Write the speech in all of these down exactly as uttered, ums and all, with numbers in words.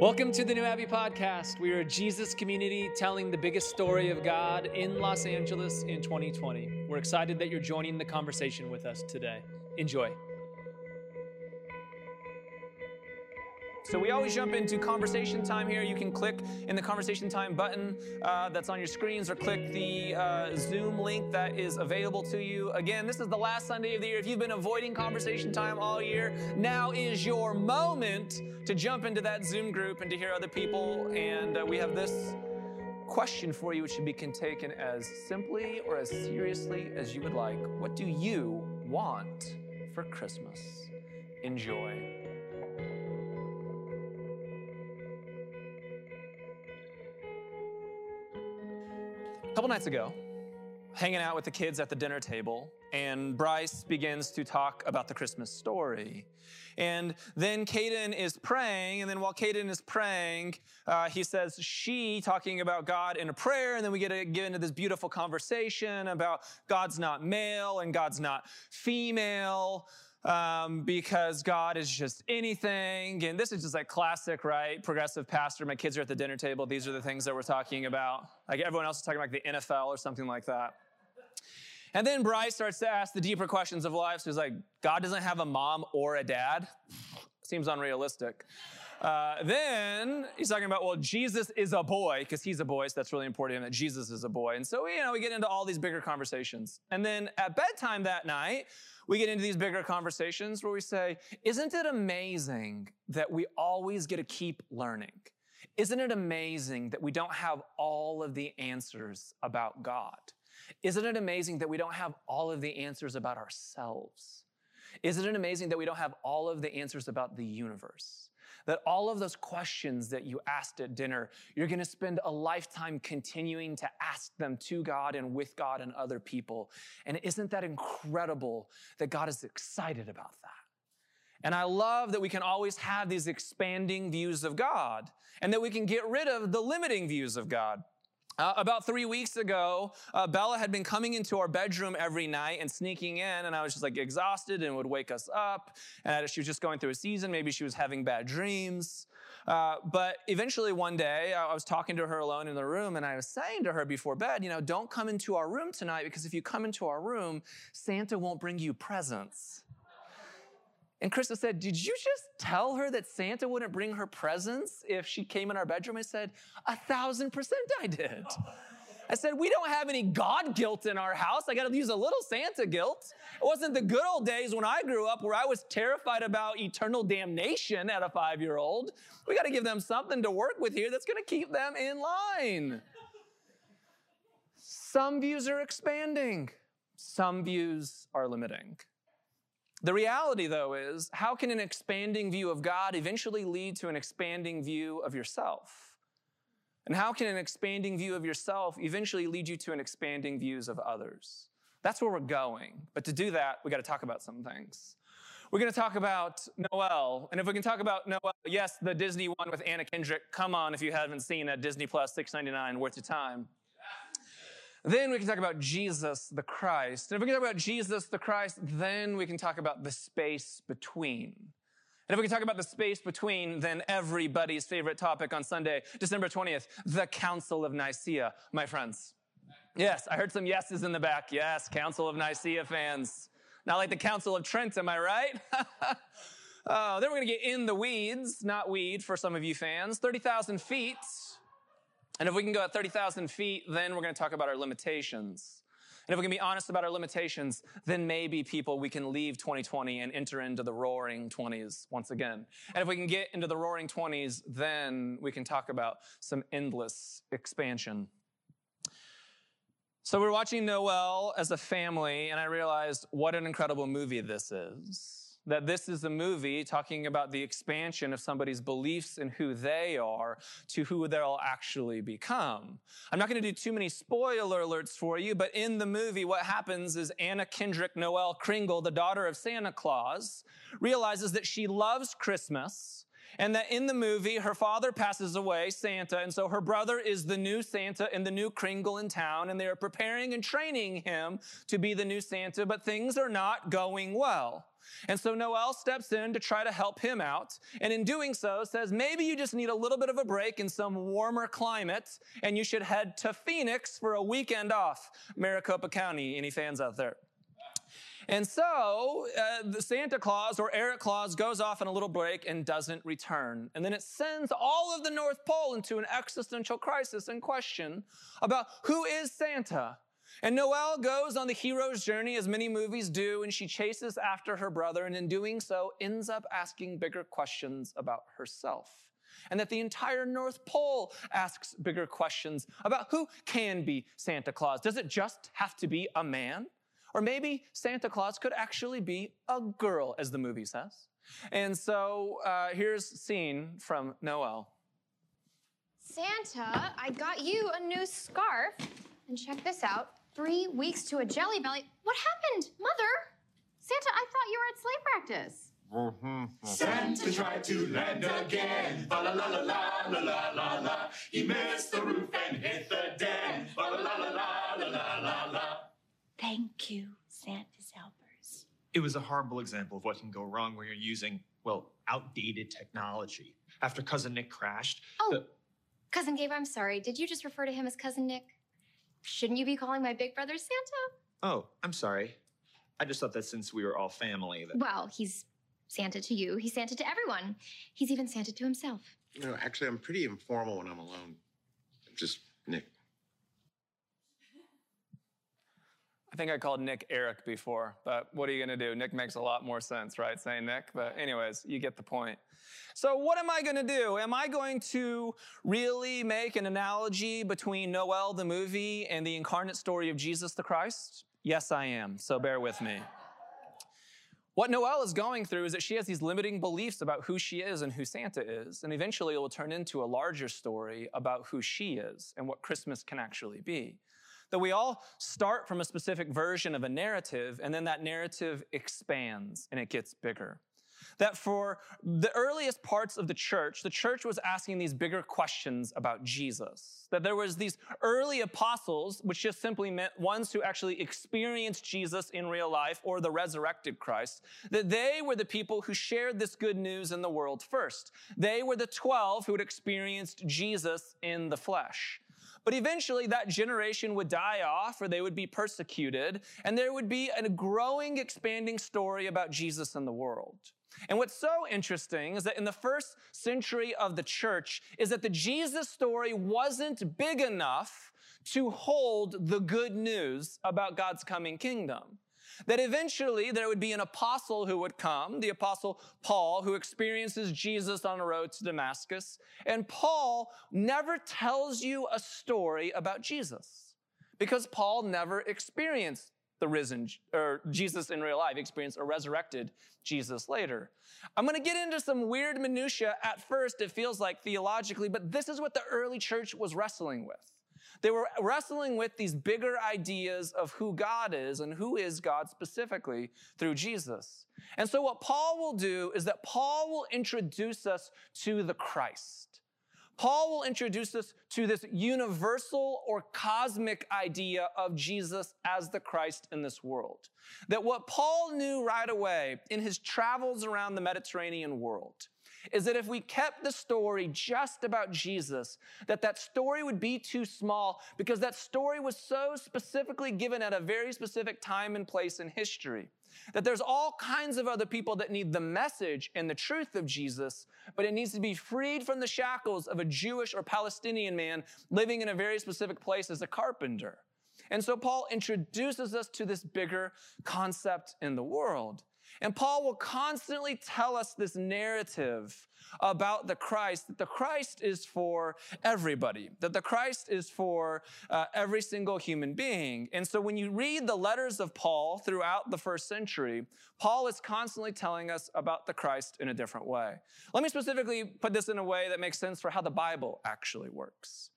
Welcome to the New Abbey Podcast. We are a Jesus community telling the biggest story of God in Los Angeles in twenty twenty. We're excited that you're joining the conversation with us today. Enjoy. So we always jump into conversation time here. You can click in the conversation time button uh, that's on your screens, or click the uh, Zoom link that is available to you. Again, this is the last Sunday of the year. If you've been avoiding conversation time all year, now is your moment to jump into that Zoom group and to hear other people. And uh, we have this question for you, which should be can taken as simply or as seriously as you would like. What do you want for Christmas? Enjoy. A couple nights ago, hanging out with the kids at the dinner table, and Bryce begins to talk about the Christmas story. And then Caden is praying, and then while Caden is praying, uh, he says she, talking about God in a prayer, and then we get, to get into this beautiful conversation about God's not male and God's not female, Um, because God is just anything. And this is just like classic, right? Progressive pastor. My kids are at the dinner table. These are the things that we're talking about. Like everyone else is talking about like the N F L or something like that. And then Bryce starts to ask the deeper questions of life. So he's like, God doesn't have a mom or a dad? Seems unrealistic. Uh, then he's talking about, well, Jesus is a boy, because he's a boy, so that's really important to him that Jesus is a boy. And so, you know, we get into all these bigger conversations. And then at bedtime that night, we get into these bigger conversations where we say, isn't it amazing that we always get to keep learning? Isn't it amazing that we don't have all of the answers about God? Isn't it amazing that we don't have all of the answers about ourselves? Isn't it amazing that we don't have all of the answers about the universe? That all of those questions that you asked at dinner, you're going to spend a lifetime continuing to ask them to God and with God and other people. And isn't that incredible that God is excited about that? And I love that we can always have these expanding views of God, and that we can get rid of the limiting views of God. Uh, about three weeks ago, uh, Bella had been coming into our bedroom every night and sneaking in, and I was just like exhausted and would wake us up. And she was just going through a season. Maybe she was having bad dreams. Uh, but eventually one day, I was talking to her alone in the room, and I was saying to her before bed, you know, don't come into our room tonight, because if you come into our room, Santa won't bring you presents. And Krista said, did you just tell her that Santa wouldn't bring her presents if she came in our bedroom? I said, a thousand percent I did. I said, we don't have any God guilt in our house. I got to use a little Santa guilt. It wasn't the good old days when I grew up where I was terrified about eternal damnation at a five-year-old. We got to give them something to work with here that's going to keep them in line. Some views are expanding. Some views are limiting. The reality, though, is how can an expanding view of God eventually lead to an expanding view of yourself? And how can an expanding view of yourself eventually lead you to an expanding views of others? That's where we're going. But to do that, we got to talk about some things. We're going to talk about Noel. And if we can talk about Noel, yes, the Disney one with Anna Kendrick. Come on, if you haven't seen that, Disney Plus, six ninety-nine, worth your time. Then we can talk about Jesus the Christ. And if we can talk about Jesus the Christ, then we can talk about the space between. And if we can talk about the space between, then everybody's favorite topic on Sunday, December twentieth, the Council of Nicaea, my friends. Yes, I heard some yeses in the back. Yes, Council of Nicaea fans. Not like the Council of Trent, am I right? uh, then we're going to get in the weeds, not weed for some of you fans, thirty thousand feet. And if we can go at thirty thousand feet, then we're going to talk about our limitations. And if we can be honest about our limitations, then maybe, people, we can leave twenty twenty and enter into the roaring twenties once again. And if we can get into the roaring twenties, then we can talk about some endless expansion. So we're watching Noel as a family, and I realized what an incredible movie this is. That this is a movie talking about the expansion of somebody's beliefs and who they are to who they'll actually become. I'm not going to do too many spoiler alerts for you, but in the movie, what happens is Anna Kendrick, Noel Kringle, the daughter of Santa Claus, realizes that she loves Christmas, and that in the movie, her father passes away, Santa, and so her brother is the new Santa and the new Kringle in town, and they are preparing and training him to be the new Santa, but things are not going well. And so Noel steps in to try to help him out. And in doing so says, maybe you just need a little bit of a break in some warmer climate and you should head to Phoenix for a weekend off. Maricopa County, any fans out there? And so uh, Santa Claus or Eric Claus goes off on a little break and doesn't return. And then it sends all of the North Pole into an existential crisis and question about who is Santa? And Noel goes on the hero's journey, as many movies do, and she chases after her brother, and in doing so ends up asking bigger questions about herself. And that the entire North Pole asks bigger questions about who can be Santa Claus. Does it just have to be a man? Or maybe Santa Claus could actually be a girl, as the movie says. And so uh, here's a scene from Noel. Santa, I got you a new scarf. And check this out. Three weeks to a jelly belly. What happened, Mother? Santa, I thought you were at sleigh practice. Mm-hmm. Santa tried to land again. Ba la la la la la la la. He missed the roof and hit the den. Ba la la la la la la la. Thank you, Santa's helpers. It was a horrible example of what can go wrong when you're using, well, outdated technology. After Cousin Nick crashed. Oh, the... Cousin Gabe, I'm sorry. Did you just refer to him as Cousin Nick? Shouldn't you be calling my big brother Santa? Oh, I'm sorry. I just thought that since we were all family that... Well, he's Santa to you. He's Santa to everyone. He's even Santa to himself. You know, actually, I'm pretty informal when I'm alone. Just Nick. I think I called Nick Eric before, but what are you going to do? Nick makes a lot more sense, right, saying Nick? But anyways, you get the point. So what am I going to do? Am I going to really make an analogy between Noel the movie and the incarnate story of Jesus the Christ? Yes, I am, so bear with me. What Noel is going through is that she has these limiting beliefs about who she is and who Santa is, and eventually it will turn into a larger story about who she is and what Christmas can actually be. That we all start from a specific version of a narrative, and then that narrative expands and it gets bigger. That for the earliest parts of the church, the church was asking these bigger questions about Jesus. That there was these early apostles, which just simply meant ones who actually experienced Jesus in real life or the resurrected Christ, that they were the people who shared this good news in the world first. They were the twelve who had experienced Jesus in the flesh. But eventually that generation would die off or they would be persecuted, and there would be a growing, expanding story about Jesus in the world. And what's so interesting is that in the first century of the church is that the Jesus story wasn't big enough to hold the good news about God's coming kingdom. That eventually there would be an apostle who would come, the apostle Paul, who experiences Jesus on the road to Damascus. And Paul never tells you a story about Jesus because Paul never experienced the risen, or Jesus in real life, experienced a resurrected Jesus later. I'm gonna get into some weird minutia at first, it feels like theologically, but this is what the early church was wrestling with. They were wrestling with these bigger ideas of who God is and who is God specifically through Jesus. And so what Paul will do is that Paul will introduce us to the Christ. Paul will introduce us to this universal or cosmic idea of Jesus as the Christ in this world. That what Paul knew right away in his travels around the Mediterranean world is that if we kept the story just about Jesus, that that story would be too small because that story was so specifically given at a very specific time and place in history. That there's all kinds of other people that need the message and the truth of Jesus, but it needs to be freed from the shackles of a Jewish or Palestinian man living in a very specific place as a carpenter. And so Paul introduces us to this bigger concept in the world. And Paul will constantly tell us this narrative about the Christ, that the Christ is for everybody, that the Christ is for uh, every single human being. And so when you read the letters of Paul throughout the first century, Paul is constantly telling us about the Christ in a different way. Let me specifically put this in a way that makes sense for how the Bible actually works.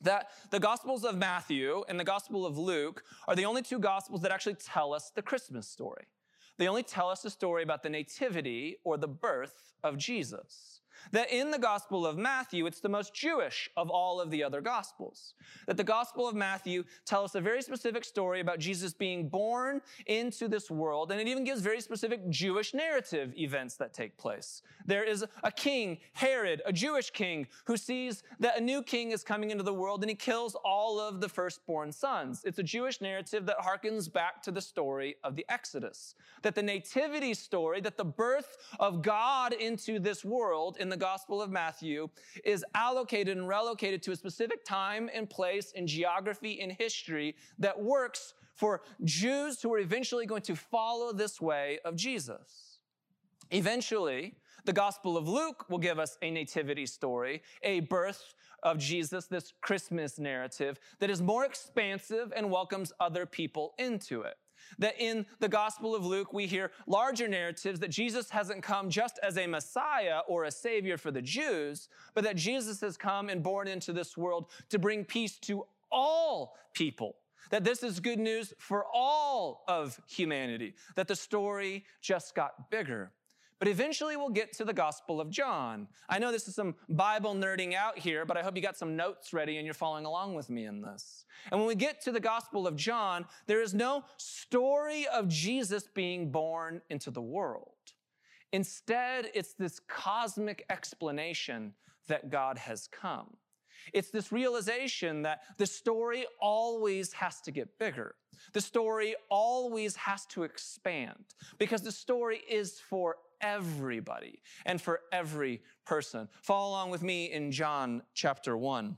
That the Gospels of Matthew and the Gospel of Luke are the only two Gospels that actually tell us the Christmas story. They only tell us a story about the nativity or the birth of Jesus. That in the Gospel of Matthew, it's the most Jewish of all of the other Gospels. That the Gospel of Matthew tells us a very specific story about Jesus being born into this world, and it even gives very specific Jewish narrative events that take place. There is a king, Herod, a Jewish king, who sees that a new king is coming into the world, and he kills all of the firstborn sons. It's a Jewish narrative that harkens back to the story of the Exodus. That the nativity story, that the birth of God into this world in the Gospel of Matthew is allocated and relocated to a specific time and place in geography and history that works for Jews who are eventually going to follow this way of Jesus. Eventually, the Gospel of Luke will give us a nativity story, a birth of Jesus, this Christmas narrative that is more expansive and welcomes other people into it. That in the Gospel of Luke, we hear larger narratives that Jesus hasn't come just as a Messiah or a Savior for the Jews, but that Jesus has come and born into this world to bring peace to all people. That this is good news for all of humanity. That the story just got bigger. But eventually we'll get to the Gospel of John. I know this is some Bible nerding out here, but I hope you got some notes ready and you're following along with me in this. And when we get to the Gospel of John, there is no story of Jesus being born into the world. Instead, it's this cosmic explanation that God has come. It's this realization that the story always has to get bigger. The story always has to expand because the story is for everybody and for every person. Follow along with me in John chapter one.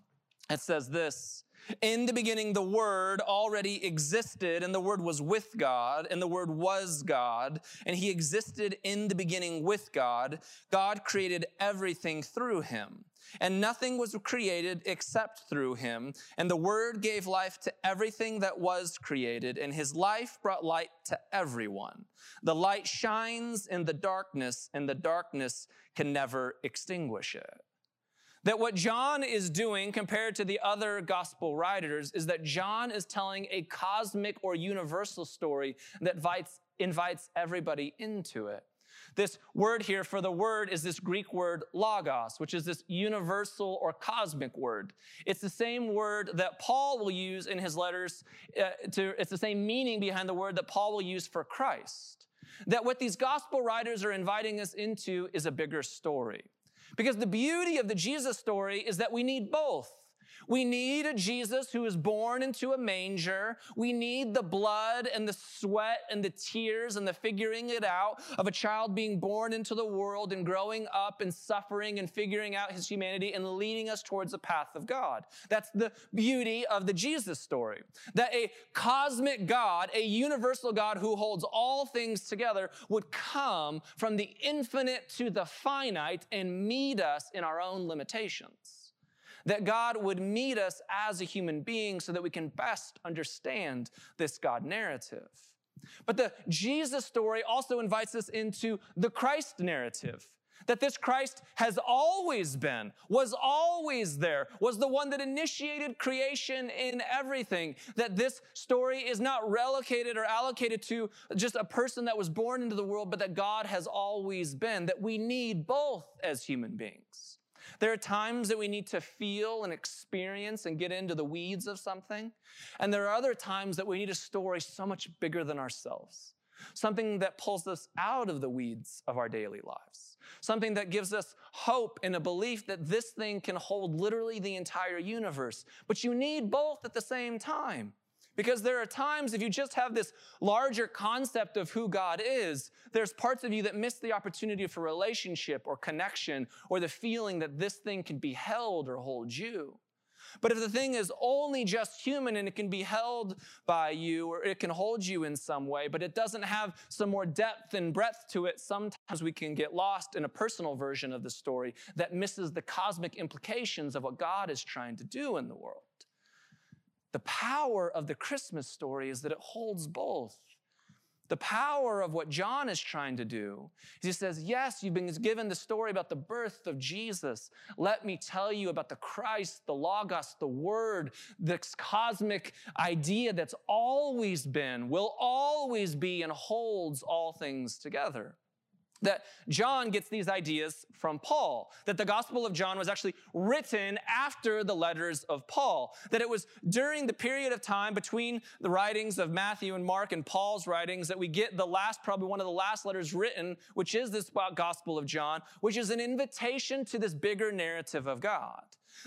It says this, "In the beginning, the Word already existed, and the Word was with God, and the Word was God, and He existed in the beginning with God. God created everything through Him, and nothing was created except through Him. And the Word gave life to everything that was created, and His life brought light to everyone. The light shines in the darkness, and the darkness can never extinguish it." That what John is doing compared to the other gospel writers is that John is telling a cosmic or universal story that invites, invites everybody into it. This word here for the word is this Greek word logos, which is this universal or cosmic word. It's the same word that Paul will use in his letters. Uh, to, it's the same meaning behind the word that Paul will use for Christ. That what these gospel writers are inviting us into is a bigger story. Because the beauty of the Jesus story is that we need both. We need a Jesus who is born into a manger. We need the blood and the sweat and the tears and the figuring it out of a child being born into the world and growing up and suffering and figuring out his humanity and leading us towards the path of God. That's the beauty of the Jesus story. That a cosmic God, a universal God who holds all things together would come from the infinite to the finite and meet us in our own limitations. That God would meet us as a human being so that we can best understand this God narrative. But the Jesus story also invites us into the Christ narrative. That this Christ has always been, was always there, was the one that initiated creation in everything. That this story is not relocated or allocated to just a person that was born into the world, but that God has always been. That we need both as human beings. There are times that we need to feel and experience and get into the weeds of something. And there are other times that we need a story so much bigger than ourselves. Something that pulls us out of the weeds of our daily lives. Something that gives us hope and a belief that this thing can hold literally the entire universe. But you need both at the same time. Because there are times if you just have this larger concept of who God is, there's parts of you that miss the opportunity for relationship or connection or the feeling that this thing can be held or hold you. But if the thing is only just human and it can be held by you or it can hold you in some way, but it doesn't have some more depth and breadth to it, sometimes we can get lost in a personal version of the story that misses the cosmic implications of what God is trying to do in the world. The power of the Christmas story is that it holds both. The power of what John is trying to do is he says, yes, you've been given the story about the birth of Jesus. Let me tell you about the Christ, the Logos, the Word, this cosmic idea that's always been, will always be, and holds all things together. that John gets these ideas from Paul, that the Gospel of John was actually written after the letters of Paul, that it was during the period of time between the writings of Matthew and Mark and Paul's writings that we get the last, probably one of the last letters written, which is this Gospel of John, which is an invitation to this bigger narrative of God.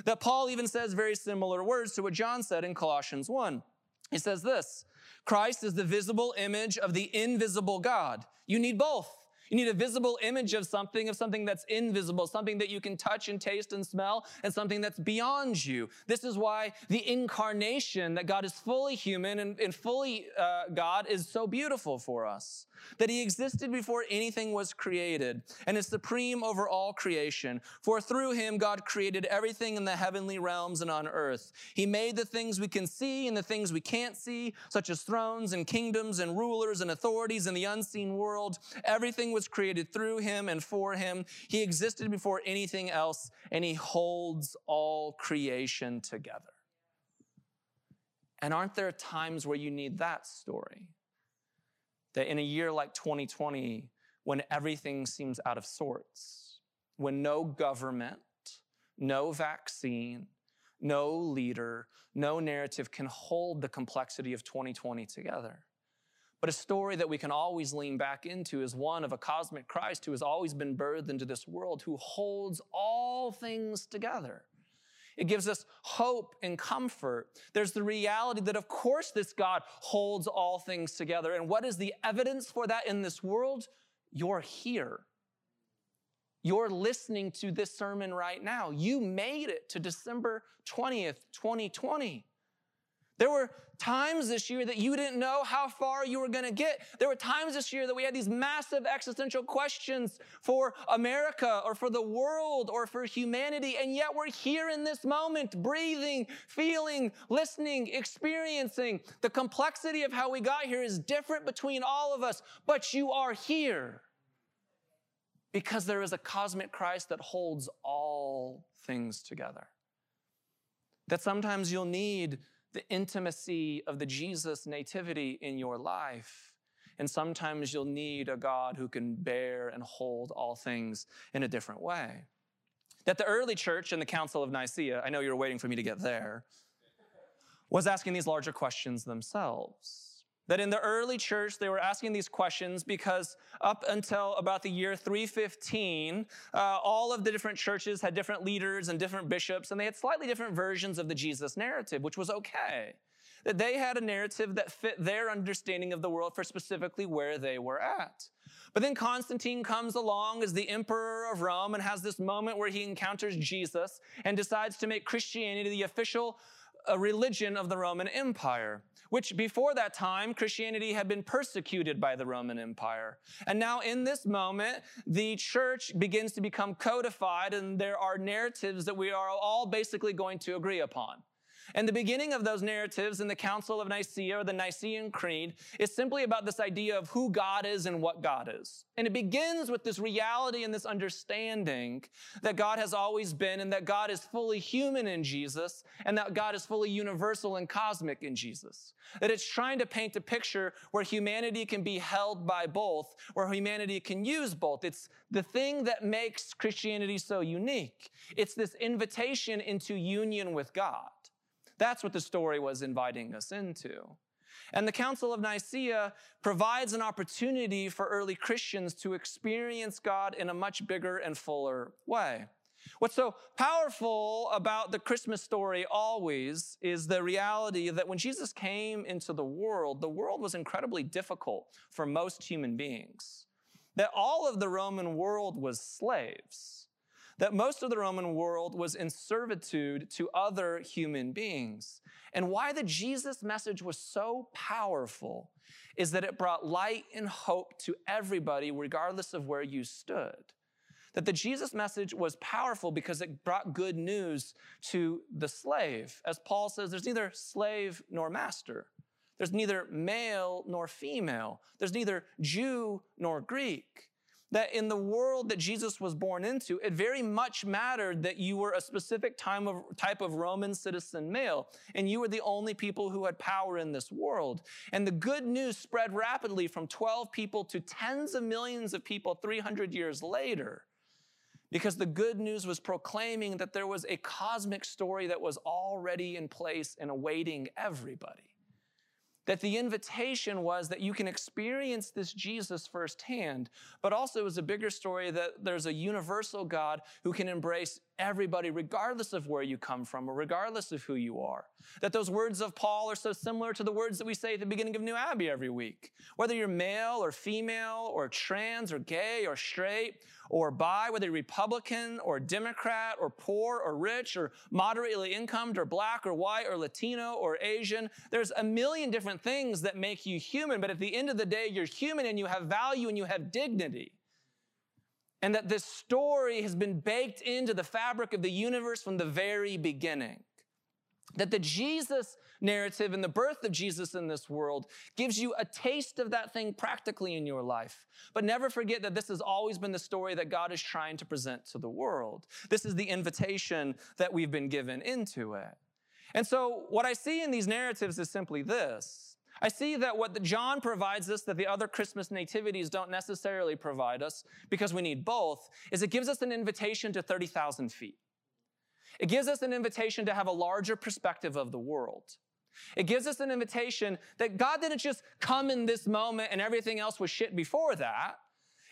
That Paul even says very similar words to what John said in Colossians one. He says this, Christ is the visible image of the invisible God. You need both. You need a visible image of something, of something that's invisible, something that you can touch and taste and smell, and something that's beyond you. This is why the incarnation, that God is fully human and, and fully uh, God, is so beautiful for us. That he existed before anything was created and is supreme over all creation. For through him, God created everything in the heavenly realms and on earth. He made the things we can see and the things we can't see, such as thrones and kingdoms and rulers and authorities in the unseen world. Everything was created through him and for him. He existed before anything else, and he holds all creation together. And aren't there times where you need that story? That in a year like twenty twenty, when everything seems out of sorts, when no government, no vaccine, no leader, no narrative can hold the complexity of twenty twenty together. But a story that we can always lean back into is one of a cosmic Christ who has always been birthed into this world, who holds all things together. It gives us hope and comfort. There's the reality that, of course, this God holds all things together. And what is the evidence for that in this world? You're here. You're listening to this sermon right now. You made it to December twentieth, twenty twenty. There were times this year that you didn't know how far you were going to get. There were times this year that we had these massive existential questions for America or for the world or for humanity, and yet we're here in this moment, breathing, feeling, listening, experiencing. The complexity of how we got here is different between all of us, but you are here because there is a cosmic Christ that holds all things together. That sometimes you'll need the intimacy of the Jesus nativity in your life. And sometimes you'll need a God who can bear and hold all things in a different way. That the early church and the Council of Nicaea, I know you're waiting for me to get there, was asking these larger questions themselves. That in the early church, they were asking these questions because up until about the year three fifteen, uh, all of the different churches had different leaders and different bishops, and they had slightly different versions of the Jesus narrative, which was okay. That they had a narrative that fit their understanding of the world for specifically where they were at. But then Constantine comes along as the emperor of Rome and has this moment where he encounters Jesus and decides to make Christianity the official a religion of the Roman Empire, which before that time, Christianity had been persecuted by the Roman Empire. And now in this moment, the church begins to become codified, and there are narratives that we are all basically going to agree upon. And the beginning of those narratives in the Council of Nicaea, or the Nicene Creed, is simply about this idea of who God is and what God is. And it begins with this reality and this understanding that God has always been, and that God is fully human in Jesus, and that God is fully universal and cosmic in Jesus. That it's trying to paint a picture where humanity can be held by both, where humanity can use both. It's the thing that makes Christianity so unique. It's this invitation into union with God. That's what the story was inviting us into. And the Council of Nicaea provides an opportunity for early Christians to experience God in a much bigger and fuller way. What's so powerful about the Christmas story always is the reality that when Jesus came into the world, the world was incredibly difficult for most human beings. That all of the Roman world was slaves. That most of the Roman world was in servitude to other human beings. And why the Jesus message was so powerful is that it brought light and hope to everybody, regardless of where you stood. That the Jesus message was powerful because it brought good news to the slave. As Paul says, there's neither slave nor master. There's neither male nor female. There's neither Jew nor Greek. that in the world that Jesus was born into, it very much mattered that you were a specific time of, type of Roman citizen male, and you were the only people who had power in this world. And the good news spread rapidly from twelve people to tens of millions of people three hundred years later, because the good news was proclaiming that there was a cosmic story that was already in place and awaiting everybody. That the invitation was that you can experience this Jesus firsthand, but also it was a bigger story that there's a universal God who can embrace everybody regardless of where you come from or regardless of who you are. That those words of Paul are so similar to the words that we say at the beginning of New Abbey every week. Whether you're male or female or trans or gay or straight or bi, whether you're Republican or Democrat or poor or rich or moderately incomed or black or white or Latino or Asian, there's a million different things that make you human, but at the end of the day, you're human and you have value and you have dignity. And that this story has been baked into the fabric of the universe from the very beginning. That the Jesus narrative and the birth of Jesus in this world gives you a taste of that thing practically in your life. But never forget that this has always been the story that God is trying to present to the world. This is the invitation that we've been given into it. And so what I see in these narratives is simply this. I see that what John provides us that the other Christmas nativities don't necessarily provide us, because we need both, is it gives us an invitation to thirty thousand feet. It gives us an invitation to have a larger perspective of the world. It gives us an invitation that God didn't just come in this moment and everything else was shit before that.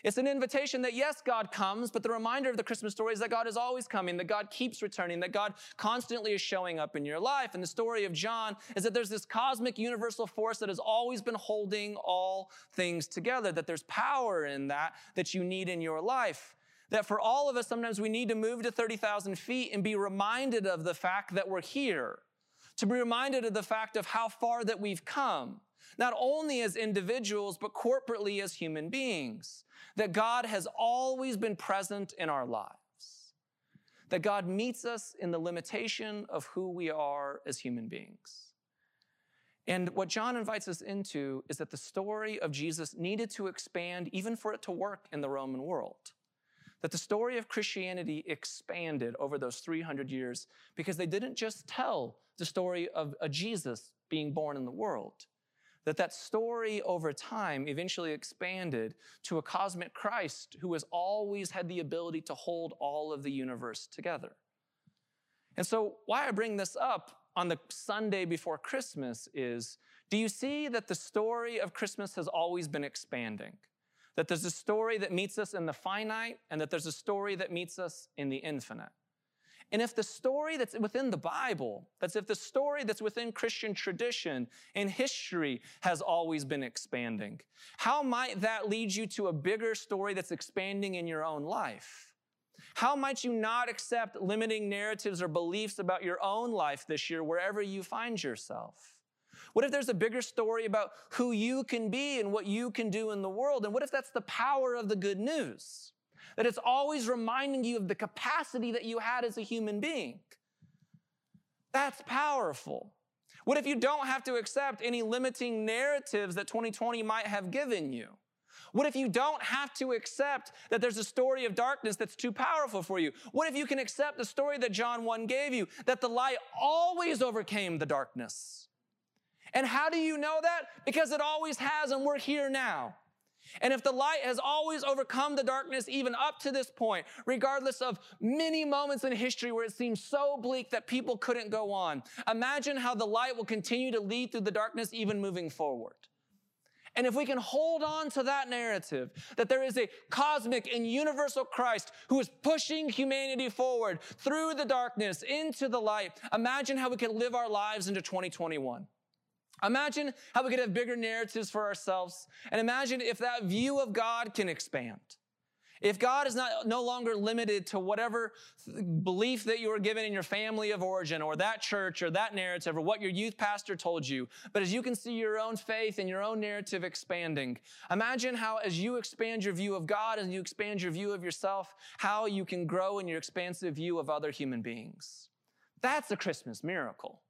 It's an invitation that, yes, God comes, but the reminder of the Christmas story is that God is always coming, that God keeps returning, that God constantly is showing up in your life. And the story of John is that there's this cosmic universal force that has always been holding all things together, that there's power in that that you need in your life, that for all of us, sometimes we need to move to thirty thousand feet and be reminded of the fact that we're here, to be reminded of the fact of how far that we've come, not only as individuals, but corporately as human beings, that God has always been present in our lives, that God meets us in the limitation of who we are as human beings. And what John invites us into is that the story of Jesus needed to expand even for it to work in the Roman world, that the story of Christianity expanded over those three hundred years because they didn't just tell the story of a Jesus being born in the world, that that story over time eventually expanded to a cosmic Christ who has always had the ability to hold all of the universe together. And so why I bring this up on the Sunday before Christmas is, do you see that the story of Christmas has always been expanding? That there's a story that meets us in the finite and that there's a story that meets us in the infinite. And if the story that's within the Bible, that's if the story that's within Christian tradition and history has always been expanding, how might that lead you to a bigger story that's expanding in your own life? How might you not accept limiting narratives or beliefs about your own life this year, wherever you find yourself? What if there's a bigger story about who you can be and what you can do in the world? And what if that's the power of the good news? That it's always reminding you of the capacity that you had as a human being. That's powerful. What if you don't have to accept any limiting narratives that twenty twenty might have given you? What if you don't have to accept that there's a story of darkness that's too powerful for you? What if you can accept the story that John one gave you, that the light always overcame the darkness? And how do you know that? Because it always has, and we're here now. And if the light has always overcome the darkness, even up to this point, regardless of many moments in history where it seemed so bleak that people couldn't go on, imagine how the light will continue to lead through the darkness, even moving forward. And if we can hold on to that narrative, that there is a cosmic and universal Christ who is pushing humanity forward through the darkness into the light, imagine how we can live our lives into twenty twenty-one. Imagine how we could have bigger narratives for ourselves, and imagine if that view of God can expand. If God is not no longer limited to whatever belief that you were given in your family of origin or that church or that narrative or what your youth pastor told you, but as you can see your own faith and your own narrative expanding, imagine how as you expand your view of God and you expand your view of yourself, how you can grow in your expansive view of other human beings. That's a Christmas miracle.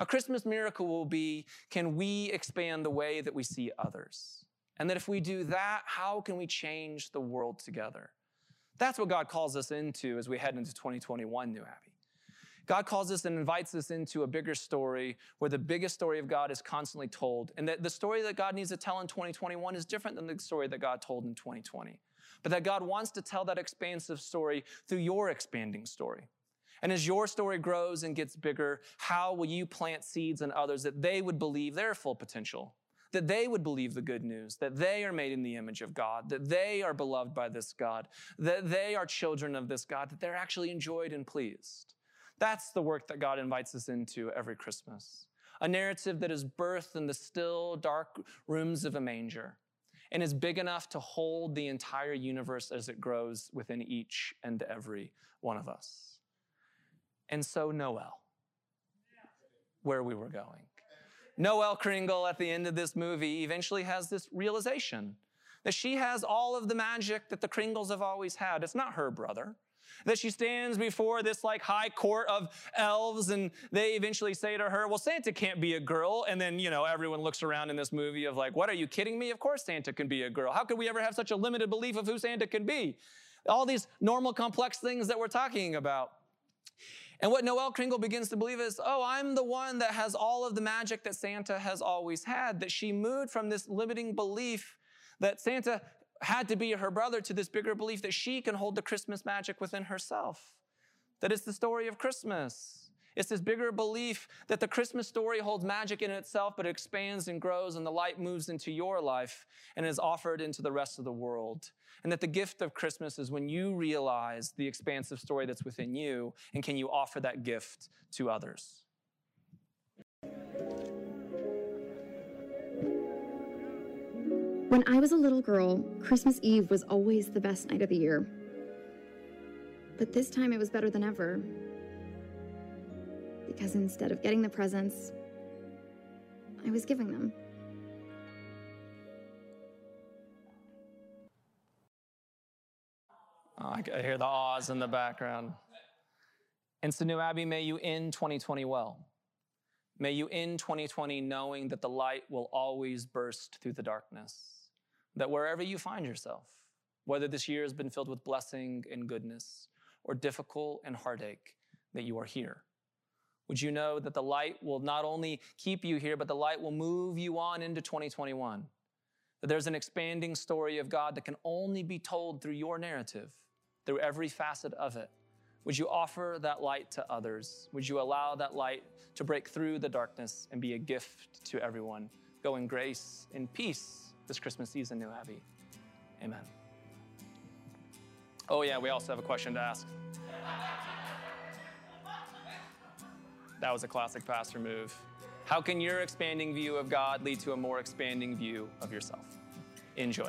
A Christmas miracle will be, can we expand the way that we see others? And that if we do that, how can we change the world together? That's what God calls us into as we head into twenty twenty-one, New Abbey. God calls us and invites us into a bigger story where the biggest story of God is constantly told, and that the story that God needs to tell in twenty twenty-one is different than the story that God told in twenty twenty, but that God wants to tell that expansive story through your expanding story. And as your story grows and gets bigger, how will you plant seeds in others that they would believe their full potential, that they would believe the good news, that they are made in the image of God, that they are beloved by this God, that they are children of this God, that they're actually enjoyed and pleased? That's the work that God invites us into every Christmas. A narrative that is birthed in the still, dark rooms of a manger and is big enough to hold the entire universe as it grows within each and every one of us. And so, Noel, where we were going. Noel Kringle, at the end of this movie, eventually has this realization that she has all of the magic that the Kringles have always had. It's not her brother. That she stands before this like high court of elves, and they eventually say to her, well, Santa can't be a girl. And then, you know, everyone looks around in this movie of like, what, are you kidding me? Of course Santa can be a girl. How could we ever have such a limited belief of who Santa can be? All these normal, complex things that we're talking about. And what Noel Kringle begins to believe is, oh, I'm the one that has all of the magic that Santa has always had, that she moved from this limiting belief that Santa had to be her brother to this bigger belief that she can hold the Christmas magic within herself. That it's the story of Christmas. It's this bigger belief that the Christmas story holds magic in itself, but it expands and grows, and the light moves into your life and is offered into the rest of the world. And that the gift of Christmas is when you realize the expansive story that's within you, and can you offer that gift to others? When I was a little girl, Christmas Eve was always the best night of the year. But this time it was better than ever. Because instead of getting the presents, I was giving them. Oh, I hear the ahs in the background. And so, New Abbey, may you end twenty twenty well. May you end twenty twenty knowing that the light will always burst through the darkness. That wherever you find yourself, whether this year has been filled with blessing and goodness or difficult and heartache, that you are here. Would you know that the light will not only keep you here, but the light will move you on into twenty twenty-one? That there's an expanding story of God that can only be told through your narrative, through every facet of it. Would you offer that light to others? Would you allow that light to break through the darkness and be a gift to everyone? Go in grace and peace this Christmas season, New Abbey. Amen. Oh yeah, we also have a question to ask. That was a classic pastor move. How can your expanding view of God lead to a more expanding view of yourself? Enjoy.